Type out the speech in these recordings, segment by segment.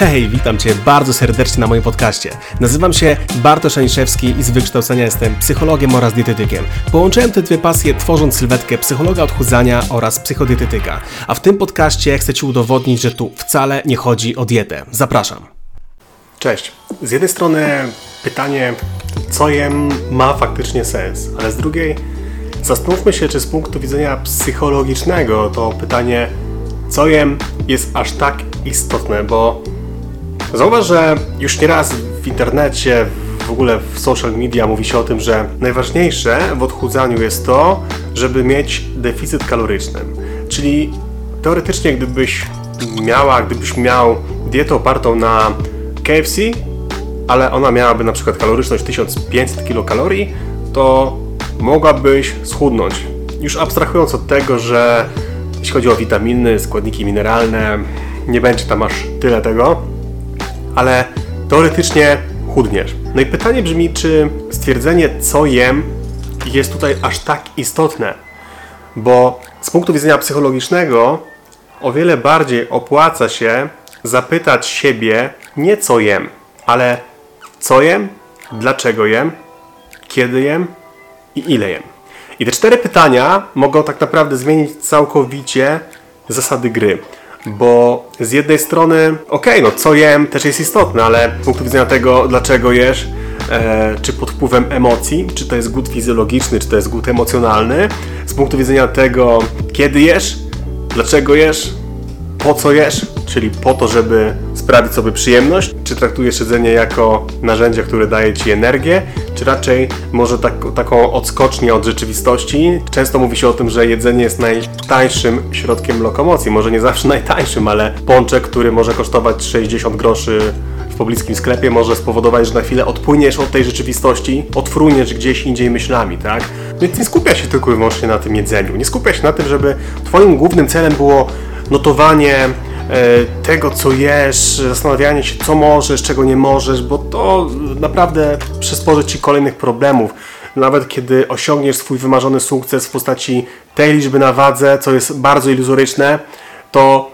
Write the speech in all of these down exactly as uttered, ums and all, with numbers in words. Hej, witam Cię bardzo serdecznie na moim podcaście. Nazywam się Bartosz Janiszewski i z wykształcenia jestem psychologiem oraz dietetykiem. Połączyłem te dwie pasje, tworząc sylwetkę psychologa odchudzania oraz psychodietetyka. A w tym podcaście chcę Ci udowodnić, że tu wcale nie chodzi o dietę. Zapraszam. Cześć. Z jednej strony pytanie, co jem, ma faktycznie sens, ale z drugiej zastanówmy się, czy z punktu widzenia psychologicznego to pytanie, co jem, jest aż tak istotne, bo zauważ, że już nieraz w internecie, w ogóle w social media mówi się o tym, że najważniejsze w odchudzaniu jest to, żeby mieć deficyt kaloryczny. Czyli teoretycznie, gdybyś miała, gdybyś miał dietę opartą na K F C, ale ona miałaby na przykład kaloryczność tysiąc pięćset kilokalorii, to mogłabyś schudnąć. Już abstrahując od tego, że jeśli chodzi o witaminy, składniki mineralne, nie będzie tam aż tyle tego, ale teoretycznie chudniesz. No i pytanie brzmi, czy stwierdzenie co jem jest tutaj aż tak istotne, bo z punktu widzenia psychologicznego o wiele bardziej opłaca się zapytać siebie nie co jem, ale co jem, dlaczego jem, kiedy jem i ile jem. I te cztery pytania mogą tak naprawdę zmienić całkowicie zasady gry. Bo z jednej strony, okej, okay, no co jem też jest istotne, ale z punktu widzenia tego, dlaczego jesz, e, czy pod wpływem emocji, czy to jest głód fizjologiczny, czy to jest głód emocjonalny, z punktu widzenia tego, kiedy jesz, dlaczego jesz, po co jesz, czyli po to, żeby sprawić sobie przyjemność, czy traktujesz jedzenie jako narzędzie, które daje Ci energię, czy raczej może tak, taką odskocznię od rzeczywistości. Często mówi się o tym, że jedzenie jest najtańszym środkiem lokomocji, może nie zawsze najtańszym, ale pączek, który może kosztować sześćdziesiąt groszy w pobliskim sklepie, może spowodować, że na chwilę odpłyniesz od tej rzeczywistości, odfruniesz gdzieś indziej myślami, tak? Więc nie skupia się tylko i wyłącznie na tym jedzeniu, nie skupia się na tym, żeby Twoim głównym celem było notowanie tego, co jesz, zastanawianie się, co możesz, czego nie możesz, bo to naprawdę przysporzy Ci kolejnych problemów. Nawet kiedy osiągniesz swój wymarzony sukces w postaci tej liczby na wadze, co jest bardzo iluzoryczne, to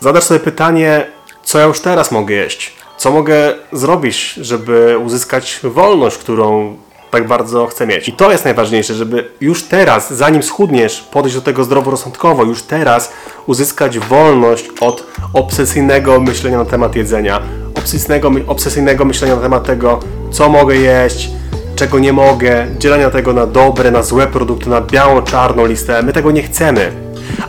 zadasz sobie pytanie, co ja już teraz mogę jeść? Co mogę zrobić, żeby uzyskać wolność, którą tak bardzo chcę mieć? I to jest najważniejsze, żeby już teraz, zanim schudniesz, podejść do tego zdroworozsądkowo, już teraz uzyskać wolność od obsesyjnego myślenia na temat jedzenia, obsesyjnego, obsesyjnego myślenia na temat tego, co mogę jeść, czego nie mogę, dzielenia tego na dobre, na złe produkty, na białą, czarną listę. My tego nie chcemy.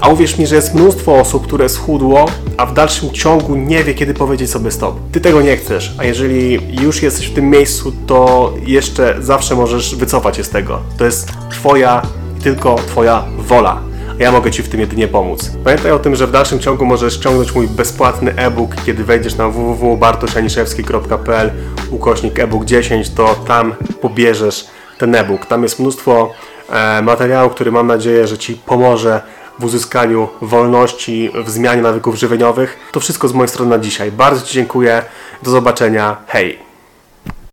A uwierz mi, że jest mnóstwo osób, które schudło, a w dalszym ciągu nie wie, kiedy powiedzieć sobie stop. Ty tego nie chcesz, a jeżeli już jesteś w tym miejscu, to jeszcze zawsze możesz wycofać się z tego. To jest Twoja i tylko Twoja wola. Ja mogę Ci w tym jedynie pomóc. Pamiętaj o tym, że w dalszym ciągu możesz ściągnąć mój bezpłatny e-book, kiedy wejdziesz na www kropka bartosz janiszewski kropka p l ukośnik e-book dziesięć, to tam pobierzesz ten e-book. Tam jest mnóstwo e, materiału, który mam nadzieję, że Ci pomoże w uzyskaniu wolności, w zmianie nawyków żywieniowych. To wszystko z mojej strony na dzisiaj. Bardzo Ci dziękuję. Do zobaczenia. Hej!